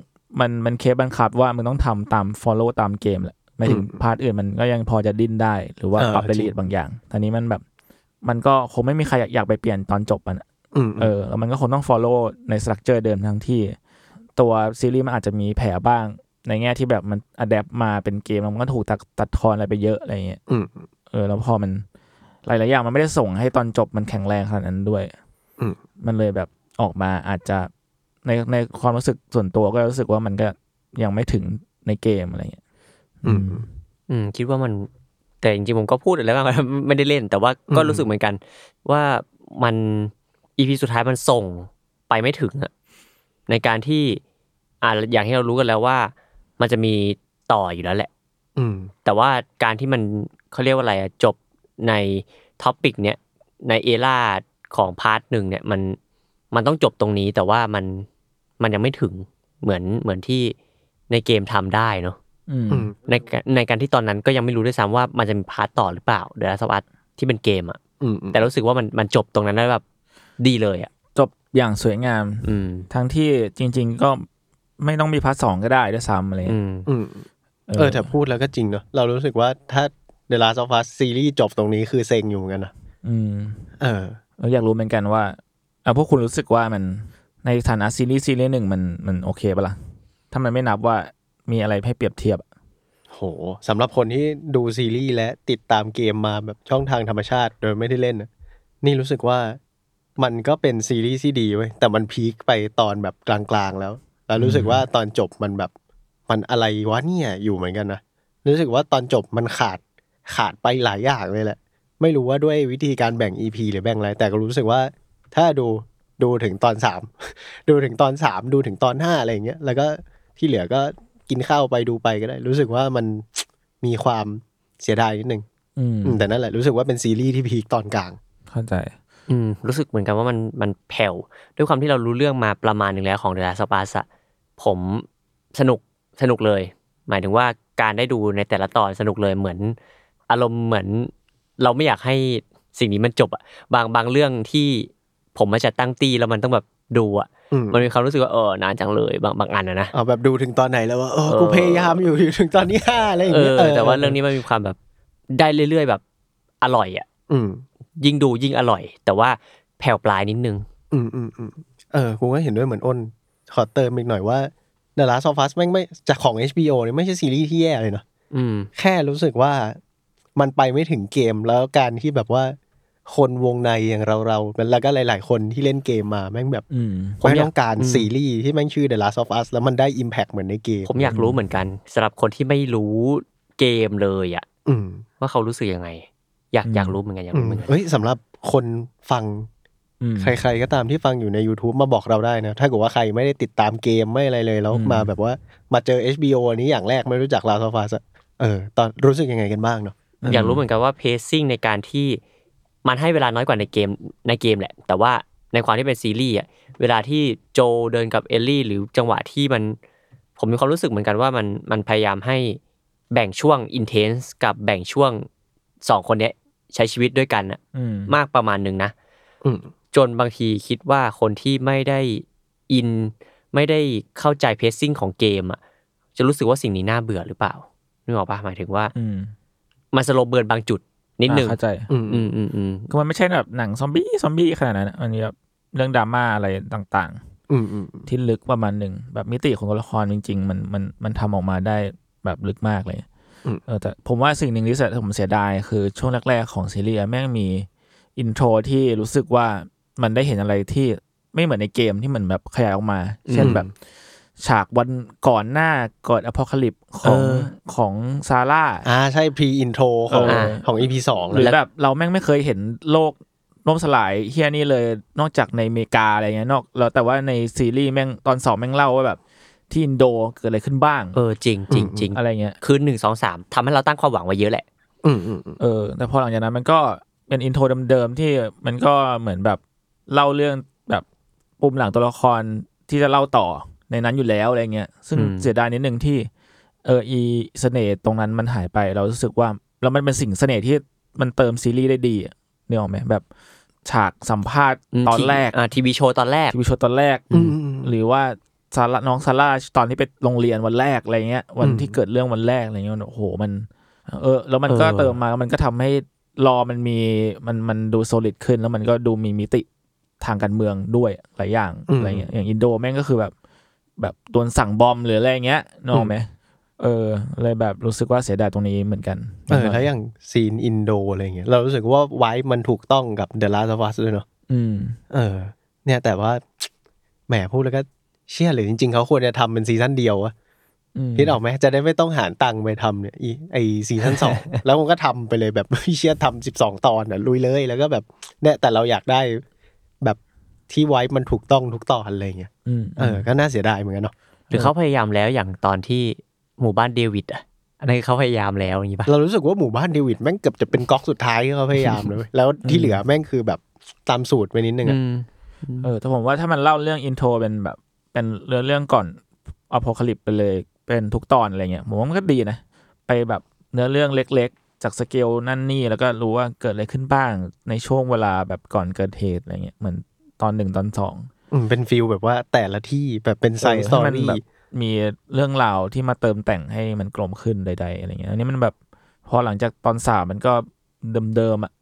มันเคสบังคับว่ามึงต้องทำตาม follow ตามเกมแหละไม่ถึงพาร์ทอื่นมันก็ยังพอจะดิ้นได้หรือว่าปรับไปเรียนบางอย่างตอนนี้มันแบบ มันก็คงไม่มีใครอยากไปเปลี่ยนตอนจบมันแล้วมันก็คงต้อง follow ใน structure เดิมทั้งที่ตัวซีรีส์มันอาจจะมีแผลบ้างในแง่ที่แบบมัน adapt มาเป็นเกมมันก็ถูกตัดทอนอะไรไปเยอะอะไรอย่างเงี้ยแล้วพอมันหลายๆอย่างมันไม่ได้ส่งให้ตอนจบมันแข็งแรงขนาดนั้นด้วยมันเลยแบบออกมาอาจจะในความรู้สึกส่วนตัวก็รู้สึกว่ามันก็ยังไม่ถึงในเกมอะไรอย่างเงี้ยคิดว่ามันแต่จริงๆผมก็พูดอะไรบ้างไม่ได้เล่นแต่ว่าก็รู้สึกเหมือนกันว่ามัน EP สุดท้ายมันส่งไปไม่ถึงอะในการที่อย่างที่เรารู้กันแล้วว่ามันจะมีต่ออยู่แล้วแหละแต่ว่าการที่มันเขาเรียกว่าอะไรอะจบในท็อปิกเนี้ยในเอล่าของพาร์ทหนึ่งเนี่ยมันต้องจบตรงนี้แต่ว่ามันยังไม่ถึงเหมือนที่ในเกมทำได้เนาะในการที่ตอนนั้นก็ยังไม่รู้ด้วยซ้ำว่ามันจะมีพาร์ทต่อหรือเปล่าเดอะลาสต์ออฟอัสที่เป็นเกมอ่ะแต่รู้สึกว่ามันจบตรงนั้นได้แบบดีเลยอ่ะจบอย่างสวยงามทั้งที่จริงๆก็ไม่ต้องมีพาร์ทสองก็ได้ด้วยซ้ำอะไรแต่พูดแล้วก็จริงเนาะเรารู้สึกว่าถ้าเดอะลาสต์ออฟอัสซีรีส์จบตรงนี้คือเซ็งอยู่เหมือนกันนะอยากรู้เหมือนกันว่าพวกคุณรู้สึกว่ามันในฐานะซีรีส์หนึ่งมันโอเคป่ะล่ะถ้ามันไม่นับว่ามีอะไรให้เปรียบเทียบโหสำหรับคนที่ดูซีรีส์และติดตามเกมมาแบบช่องทางธรรมชาติโดยไม่ได้เล่นนะนี่รู้สึกว่ามันก็เป็นซีรีส์ที่ดีเว้ยแต่มันพีคไปตอนแบบกลางๆแล้วรู้สึกว่าตอนจบมันแบบมันอะไรวะเนี่ยอยู่เหมือนกันนะรู้สึกว่าตอนจบมันขาดไปหลายอย่างเลยแหละไม่รู้ว่าด้วยวิธีการแบ่ง EP หรือแบ่งอะไรแต่ก็รู้สึกว่าถ้าดูถึงตอน3ดูถึงตอน5อะไรอย่างเงี้ยแล้วก็ที่เหลือก็กินข้าวไปดูไปก็ได้รู้สึกว่ามันมีความเสียดายนิดนึงแต่นั่นแหละรู้สึกว่าเป็นซีรีส์ที่พีคตอนกลางเข้าใจรู้สึกเหมือนกันว่ามันแผ่วด้วยความที่เรารู้เรื่องมาประมาณนึงแล้วของ The Last of Us ผมสนุกเลยหมายถึงว่าการได้ดูในแต่ละตอนสนุกเลยเหมือนอารมณ์เหมือนเราไม่อยากให้สิ่งนี้มันจบอ่ะบางเรื่องที่ผมมาจัดตั้งตีแล้วมันต้องแบบดูอ่ะมันมีความรู้สึกว่านานจังเลยบางอันนะเอาแบบดูถึงตอนไหนแล้วว่ากูพยายามอยู่ถึงตอนที่5อะไรอย่างเงี้ยแต่ว่าเรื่องนี้มันมีความแบบได้เรื่อยๆแบบอร่อยอ่ะยิ่งดูยิ่งอร่อยแต่ว่าแผ่วปลายนิดนึงกูก็เห็นด้วยเหมือนอ้นขอเติมอีกหน่อยว่า The Last of Us แม่งไม่จากของ HBO เนี่ยไม่ใช่ซีรีส์ที่แย่เลยเนาะแค่รู้สึกว่ามันไปไม่ถึงเกมแล้วการที่แบบว่าคนวงในอย่างเราแล้วก็หลายๆคนที่เล่นเกมมาแม่งแบบไม่ต้องการซีรีส์ที่แม่งชื่อ The Last of Us แล้วมันได้ impact เหมือนในเกมผมอยากรู้เหมือนกันสำหรับคนที่ไม่รู้เกมเลยอ่ะว่าเขารู้สึกยังไงอยากรู้เหมือนกันเฮ้ยสำหรับคนฟังใครๆก็ตามที่ฟังอยู่ใน YouTube มาบอกเราได้นะถ้าเกิดว่าใครไม่ได้ติดตามเกมไม่อะไรเลยแล้วมาแบบว่ามาเจอ HBO อันนี้อย่างแรกไม่รู้จัก Last of Us ตอนรู้สึกยังไงกันบ้างเนาะอยากรู้เหมือนกันว่า pacing ในการที่มันให้เวลาน้อยกว่าในเกมแหละแต่ว่าในความที่เป็นซีรีส์อ่ะเวลาที่โจเดินกับเอลลี่หรือจังหวะที่มันผมมีความรู้สึกเหมือนกันว่ามันพยายามให้แบ่งช่วง intense กับแบ่งช่วง2คนเนี้ยใช้ชีวิตด้วยกันน่ะมากประมาณนึงนะจนบางทีคิดว่าคนที่ไม่ได้อินไม่ได้เข้าใจ pacing ของเกมอ่ะจะรู้สึกว่าสิ่งนี้น่าเบื่อหรือเปล่านึกออกป่ะหมายถึงว่ามันสโลว์เบิร์นบางจุดนิดนึงเข้าใจก็มันไม่ใช่แบบหนังซอมบี้ขนาดนั้นมันแบบเรื่องดราม่าอะไรต่างๆที่ลึกประมาณนึงแบบมิติของตัวละครจริงๆมันทำออกมาได้แบบลึกมากเลยแต่ผมว่าสิ่งหนึ่งที่ผมเสียดายคือช่วงแรกๆของซีรีส์แม่งมีอินโทรที่รู้สึกว่ามันได้เห็นอะไรที่ไม่เหมือนในเกมที่มันแบบขยายออกมาเช่นแบบฉากวันก่อนหน้าก่อนอพอลิปส์ของซาร่าใช่พรีอินโทรของ EP 2หรือแบบเราแม่งไม่เคยเห็นโลกล่มสลายเฮียนี่เลยนอกจากในอเมริกาอะไรเงี้ยนอกแล้วแต่ว่าในซีรีส์แม่งตอน2แม่งเล่าว่าแบบที่อินโดเกิดอะไรขึ้นบ้างจริงอะไรเงี้ยคือ1 2 3ทำให้เราตั้งความหวังไว้เยอะแหละแต่พอหลังจากนั้นมันก็เป็นอินโทรเดิมๆที่มันก็เหมือนแบบเล่าเรื่องแบบปุ่มหลังตัวละครที่จะเล่าต่อในนั้นอยู่แล้วอะไรเงี้ยซึ่งเสียดายนิดนึงที่อีเสน่ห์ตรงนั้นมันหายไปเรารู้สึกว่าแล้วมันเป็นสิ่งเสน่ห์ที่มันเติมซีรีส์ได้ดีเนี่ยออกไหมแบบฉากสัมภาษณ์ตอนแรกทีวีโชว์ตอนแรกหรือว่าซาร่าน้องซาร่าตอนที่ไปโรงเรียนวันแรกอะไรเงี้ยวันที่เกิดเรื่องวันแรกอะไรเงี้ยโอ้โหมันแล้วมันก็เติมมามันก็ทำให้ รอมันมีมันดูโซลิดขึ้นแล้วมันก็ดูมีมิติทางการเมืองด้วยหลายอย่างอะไรเงี้ยอย่างอินโดแม่งก็คือแบบโดนสั่งบอมหรืออะไรเงี้ยนึกออกไหมเออเลยแบบรู้สึกว่าเสียดายตรงนี้เหมือนกันเออแล้วอย่างซีนอินโดอะไรเงี้ยเรารู้สึกว่าไวท์มันถูกต้องกับ The Last of Us ด้วยเนาะเออเนี่ยแต่ว่าแหมพูดแล้วก็เชื่อหรือจริงๆเขาควรจะทำเป็นซีซั่นเดียวอะคิดออกไหมจะได้ไม่ต้องหารตังค์ไปทำเนี่ยไอซีซั่นสอง แล้วมันก็ทำไปเลยแบบเชื่อทำ12 ตอนอ่ะลุยเลยแล้วก็แบบเนี่ยแต่เราอยากได้แบบที่ไวท์มันถูกต้องทุกตอนอะไรเงี้ยเออก็น่าเสียดายเหมือนกันเนาะหรือเขาพยายามแล้วอย่างตอนที่หมู่บ้านเดวิดอ่ะอันนี้เขาพยายามแล้วอย่างนี้ป่ะเรารู้สึกว่าหมู่บ้านเดวิดแม่งเกือบจะเป็นก๊อกสุดท้ายที่เขาพยายามเลยแล้วที่เหลือแม่งคือแบบตามสูตรไปนิดนึงอ่ะเออแต่ผมว่าถ้ามันเล่าเรื่องอินโทรเป็นแบบเป็นเรื่องก่อนอโพคาลิปไปเลยเป็นทุกตอนอะไรเงี้ยผมว่ามันก็ดีนะไปแบบเนื้อเรื่องเล็กๆจากสเกลนั่นนี่แล้วก็รู้ว่าเกิดอะไรขึ้นบ้างในช่วงเวลาแบบก่อนเกิดเหตุอะไรเงี้ยเหมือนตอน1ตอน2เป็นฟีลแบบว่าแต่ละที่แบบเป็นไซส์สตอรี่มีเรื่องราวที่มาเติมแต่งให้มันกลมขึ้นใดๆอะไรเงี้ยอันนี้มันแบบพอหลังจากตอน3มันก็เดิมๆอ่ะ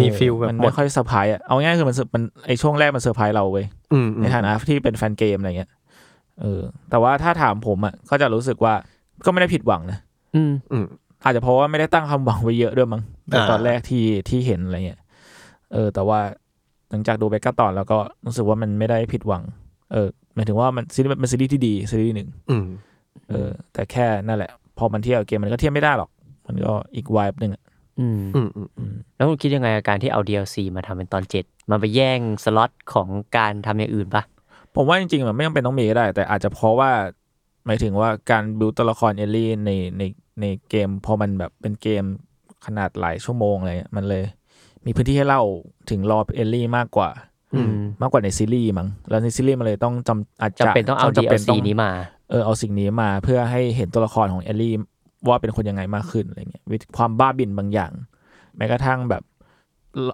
มีฟีลแบบมันไม่ค่อยเซอร์ไพรส์อ่ะเอาง่ายคือมันไอช่วงแรกมันเซอร์ไพรส์เราเว้ยในฐานะที่เป็นแฟนเกมอะไรเงี้ยเออแต่ว่าถ้าถามผมอ่ะก็จะรู้สึกว่าก็ไม่ได้ผิดหวังนะอาจจะเพราะว่าไม่ได้ตั้งความหวังไว้เยอะด้วยมั้งตอนแรกที่เห็นอะไรเงี้ยเออแต่ว่าหลังจากดูไปก็ตอนแล้วก็รู้สึกว่ามันไม่ได้ผิดหวังเออหมายถึงว่ามันซีรีส์เป็นซีรีส์ที่ดีซีรีส์หนึ่งเออแต่แค่นั่นแหละพอมันเทียบเกมมันก็เทียบไม่ได้หรอกมันก็อีกวายนึงแล้วคุณคิดยังไงกับการที่เอา DLC มาทำเป็นตอน7มันไปแย่งสล็อตของการทำอย่างอื่นปะผมว่าจริงๆมันไม่จำเป็นต้องมีก็ได้แต่อาจจะเพราะว่าหมายถึงว่าการบิวตัวละครเอลลี่ในเกมพอมันแบบเป็นเกมขนาดหลายชั่วโมงอะไรมันเลยมีพื้นที่ให้เล่าถึงรอเอลลี่มากกว่าในซีรีส์มั้งแล้วในซีรีส์มันเลยต้องจำเป็นต้องเอา DLC นี้มาเอาสิ่งนี้มาเพื่อให้เห็นตัวละครของเอลลี่ว่าเป็นคนยังไงมากขึ้นอะไรเงี้ยความบ้าบิ่นบางอย่างแม้กระทั่งแบบ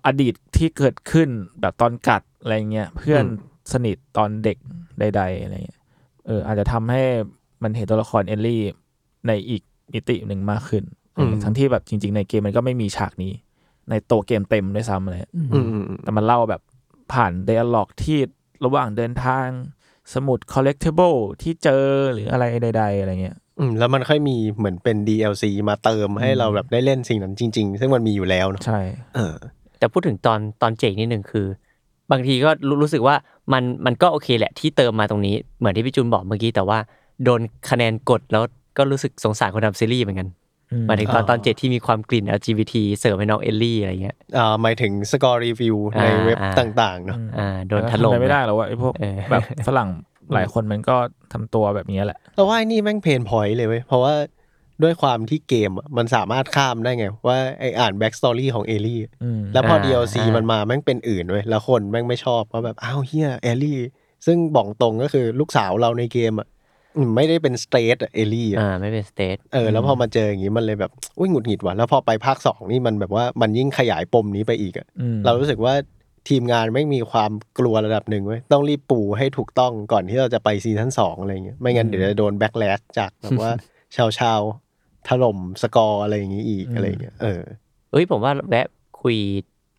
อดีตที่เกิดขึ้นแบบตอนกัดอะไรเงี้ยเพื่อนสนิทตอนเด็กใดๆอะไรเงี้ยอาจจะทำให้มันเห็นตัวละครเอลลี่ในอีกมิติหนึ่งมากขึ้นทั้งที่แบบจริงๆในเกมมันก็ไม่มีฉากนี้ในตัวเกมเต็มด้วยซ้ำอะไรแต่มันเล่าแบบผ่านไดอะล็อกที่ระหว่างเดินทางสมุดคอลเลกเทเบิลที่เจอหรืออะไรใดๆอะไรเงี้ยแล้วมันค่อยมีเหมือนเป็น DLC มาเติมให้เราแบบได้เล่นสิ่งนั้นจริงๆซึ่งมันมีอยู่แล้วเนาะใช่แต่พูดถึงตอนเจกนิดนึงคือบางทีก็รู้สึกว่ามันก็โอเคแหละที่เติมมาตรงนี้เหมือนที่พี่จุนบอกเมื่อกี้แต่ว่าโดนคะแนนกดแล้วก็รู้สึกสงสารคนทำซีรีส์เหมือนกันหมายถึงตอนเจ็ดที่มีความกลิ่น LGBT เสริมให้น้องเอลลี่อะไรเงี้ยหมายถึงสกอร์รีวิวในเว็บต่างๆเนาะโดนถล่มไม่ได้หรอกว่าไอ้พวกแบบฝรั่งหลายคนมันก็ทำตัวแบบนี้แหละแต่ว่าไอ้นี่แม่งเพนพอยต์เลยเว้ยเพราะว่าด้วยความที่เกมมันสามารถข้ามได้ไงว่าไอ้อ่านแบ็คสตอรี่ของเอลลี่แล้วพอ DLC มันมาแม่งเป็นอื่นเว้ยแล้วคนแม่งไม่ชอบเพราะแบบอ้าวเฮียเอลลี่ซึ่งบอกตรงก็คือลูกสาวเราในเกมอ่ะไม่ได้เป็นสเตทเอลลี่ไม่เป็นสเตทแล้วพอมาเจออย่างงี้มันเลยแบบอุ้ยหงุดหงิดว่ะแล้วพอไปภาค2นี่มันแบบว่ามันยิ่งขยายปมนี้ไปอีกอ่ะเรารู้สึกว่าทีมงานไม่มีความกลัวระดับหนึ่งเว้ยต้องรีบปูให้ถูกต้องก่อนที่เราจะไปซีซั่น2อะไรเงี้ยไม่งั้นเดี๋ยวจะโดนแบ็คแลชจากแบบว่าชาวถล่มสกอร์อะไรอย่างงี้อีกอะไรเงี้ยผมว่าแวะคุย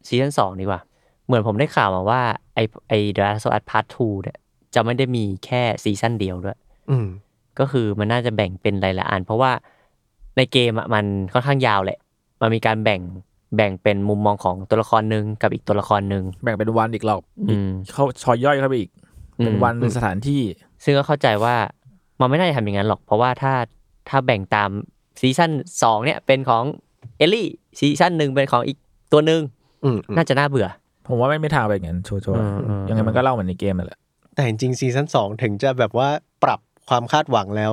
ซีซั่น2ดีกว่าเหมือนผมได้ข่าวมาว่าไอ้ The Last of Us Part 2เนี่ยจะไม่ได้มีแค่ซีซั่นเดียวด้วยก็คือมันน่าจะแบ่งเป็นหลายๆอันเพราะว่าในเกมมันค่อนข้างยาวแหละมันมีการแบ่งเป็นมุมมองของตัวละครนึงกับอีกตัวละครนึงแบ่งเป็นวันอีกรอบเข้าชอยย่อยเข้าไปอีกเป็นวันเป็นสถานที่ซึ่งก็เข้าใจว่ามันไม่น่าจะทำอย่างนั้นหรอกเพราะว่าถ้าแบ่งตามซีซั่น2เนี่ยเป็นของเอลลี่ซีซั่น1เป็นของอีกตัวนึงน่าจะน่าเบื่อผมว่าไม่ทางไปอย่างนั้นชัวร์ๆยังไงมันก็เล่าเหมือนในเกมนั่นแหละแต่จริงๆซีซั่น2ถึงจะแบบว่าปรับความคาดหวังแล้ว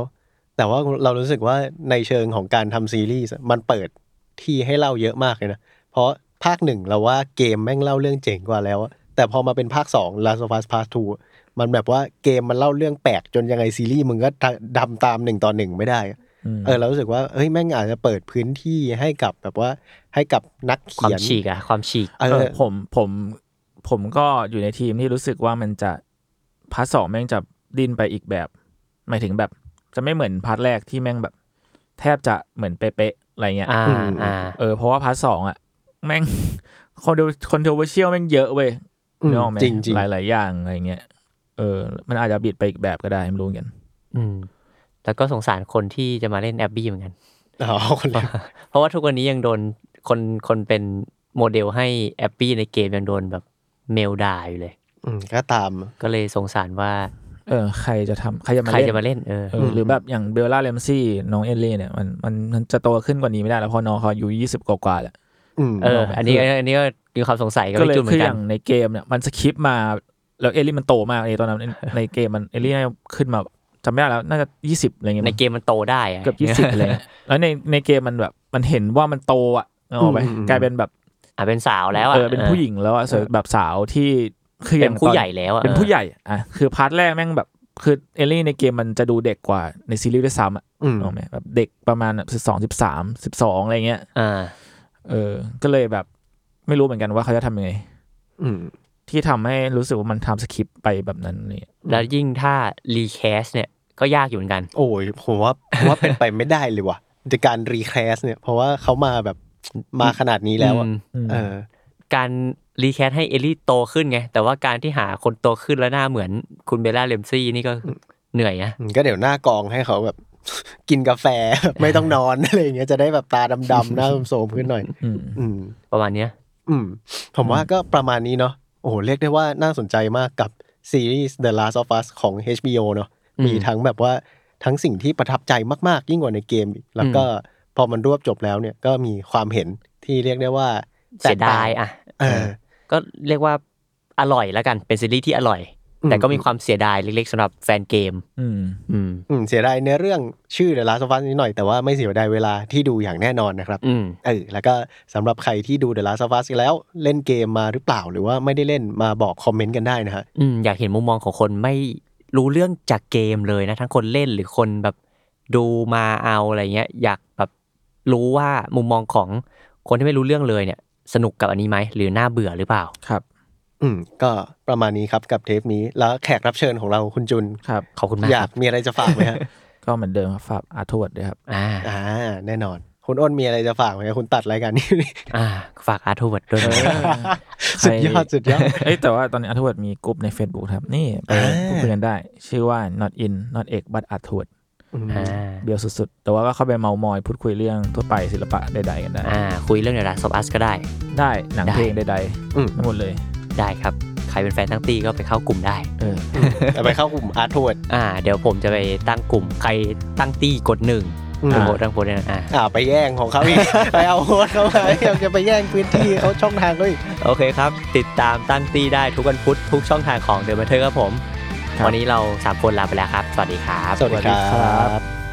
แต่ว่าเรารู้สึกว่าในเชิงของการทำซีรีส์มันเปิดที่ให้เล่าเยอะมากเลยนะเพราะภาคหนึ่งเราว่าเกมแม่งเล่าเรื่องเจ๋งกว่าแล้วแต่พอมาเป็นภาค2 Last of Us Part 2มันแบบว่าเกมมันเล่าเรื่องแปลกจนยังไงซีรีส์มึงก็ดำตาม1ต่อ1ไม่ได้เรารู้สึกว่าเฮ้ยแม่งอาจจะเปิดพื้นที่ให้กับแบบว่าให้กับนักเขียนความฉีกผมก็อยู่ในทีมที่รู้สึกว่ามันจะพาร์ท2แม่งจะดิ้นไปอีกแบบหมายถึงแบบจะไม่เหมือนพาร์ทแรกที่แม่งแบบแทบจะเหมือนเป๊ะๆอะไรเงี้ยเพราะว่าพาร์ท2อ่ะ แม่งcontroversial แม่งเยอะเว้ยเนาะแม่งหลายๆอย่างอะไรเงี้ยมันอาจจะบิดไปอีกแบบก็ได้ไม่รู้กันแต่ก็สงสารคนที่จะมาเล่นแอบบี้เหมือนกันอ๋อคนเพราะว่าทุกวันนี้ยังโดนคนเป็นโมเดลให้แอบบี้ในเกมยังโดนแบบเมลด่าอยู่เลยก็ตามก็เลยสงสารว่าใครจะทำใครจะมาเล่นหรือแบบอย่างเบลล่าแรมซี่น้องเอลลี่เนี่ยมันจะโตขึ้นกว่านี้ไม่ได้แล้วพอน้องเขาอยู่20กว่าๆแล้วอันนี้ก็มีความสงสัยก็เลยจุดเหมือนกันคืออย่างในเกมเนี่ยมันสคริปต์มาแล้วเอลลี่มันโตมากตอนนั้นในเกมมันเอลลี่ขึ้นมาจำไม่ได้แล้วน่าจะ20อะไรเงี้ยในเกมมันโตได้เกือบ20อะไรแล้วในเกมมันแบบมันเห็นว่ามันโตอ่ะออกไปกลายเป็นแบบเป็นสาวแล้วอ่ะเป็นผู้หญิงแล้วอ่ะแบบสาวที่คือเป็นผู้ใหญ่แล้วอ่ะเป็นผู้ใหญ่อ่ะคือพาร์ทแรกแม่งแบบคือเอลลี่ในเกมมันจะดูเด็กกว่าในซีรีส์ด้วยซ้ำอ่ะออกมั้ยแบบเด็กประมาณ12 13 12อะไรเงี้ยก็เลยแบบไม่รู้เหมือนกันว่าเขาจะทำยังไงที่ทำให้รู้สึกว่ามันทำสคริปต์ไปแบบนั้นนี่แล้วยิ่งถ้ารีแคสเนี่ยก็ยากอยู่เหมือนกันโอ้ยผมว่าเป็นไปไม่ได้เลยว่ะจากการรีแคสเนี่ยเพราะว่าเขามาแบบมาขนาดนี้แล้วการรีแคสให้เอลลี่โตขึ้นไงแต่ว่าการที่หาคนโตขึ้นแล้วหน้าเหมือนคุณเบลล่าเรมซี่นี่ก็เหนื่อยนะก็เดี๋ยวหน้ากองให้เขาแบบกินกาแฟไม่ต้องนอนอะไรอย่างเงี้ยจะได้แบบตาดำๆหน้าโสมขึ้นหน่อยประมาณเนี้ยผมว่าก็ประมาณนี้เนาะโอ้โหเรียกได้ว่าน่าสนใจมากกับซีรีส์ The Last of Us ของ HBO เนาะมีทั้งแบบว่าทั้งสิ่งที่ประทับใจมากๆยิ่งกว่าในเกมอีกแล้วก็พอมันรวบจบแล้วเนี่ยก็มีความเห็นที่เรียกได้ว่าเสียดายอ่ะก็เรียกว่าอร่อยแล้วกันเป็นซีรีส์ที่อร่อยแต่ก็มีความเสียดายเล็กๆสำหรับแฟนเกมเสียดายในเรื่องชื่อ The Last of Us นิดหน่อยแต่ว่าไม่เสียดายเวลาที่ดูอย่างแน่นอนนะครับแล้วก็สำหรับใครที่ดู The Last of Us แล้วเล่นเกมมาหรือเปล่าหรือว่าไม่ได้เล่นมาบอกคอมเมนต์กันได้นะฮะอยากเห็นมุมมองของคนไม่รู้เรื่องจากเกมเลยนะทั้งคนเล่นหรือคนแบบดูมาเอาอะไรเงี้ยอยากแบบรู้ว่ามุมมองของคนที่ไม่รู้เรื่องเลยเนี่ยสนุกกับอันนี้ไหมหรือน่าเบื่อหรือเปล่าครับก็ประมาณนี้ครับกับเทปนี้แล้วแขกรับเชิญของเราคุณจุนครับขอบคุณมากอยากมีอะไรจะฝากไหมครับก็เหมือนเดิมครับฝากอาทวดด้วยครับแน่นอนคุณอ้นมีอะไรจะฝากไหมคุณตัดรายการนี้ฝากอาทวดด้วยสุดยอดแต่ว่าตอนนี้อาทวดมีกลุ่มใน Facebook ครับนี่ไปคุยกันได้ชื่อว่า not in not egg but อาทวดเบียวสุดๆแต่ว่าก็เข้าไปเมามอยพูดคุยเรื่องทั่วไปศิลปะใดๆกันได้คุยเรื่องใน The Last of Us ก็ได้หนังเพลงใดๆทั้งหมดเลยได้ครับใครเป็นแฟนตั้งตี้ก็ไปเข้ากลุ่มได้ไปเข้ากลุ่มอาร์ทวดเดี๋ยวผมจะไปตั้งกลุ่มใครตั้งตี้กด1โหวตตั้งโพสเนี่ยไปแย่งของเขาอีกไปเอาโพสเขาไปจะไปแย่งพื้นที่เขาช่องทางด้วยโอเคครับติดตามตั้งตี้ได้ทุกวันพุธทุกช่องทางของเดอะแมทเทอร์ครับผมวันนี้เรา3คนลาไปแล้วครับสวัสดีครับ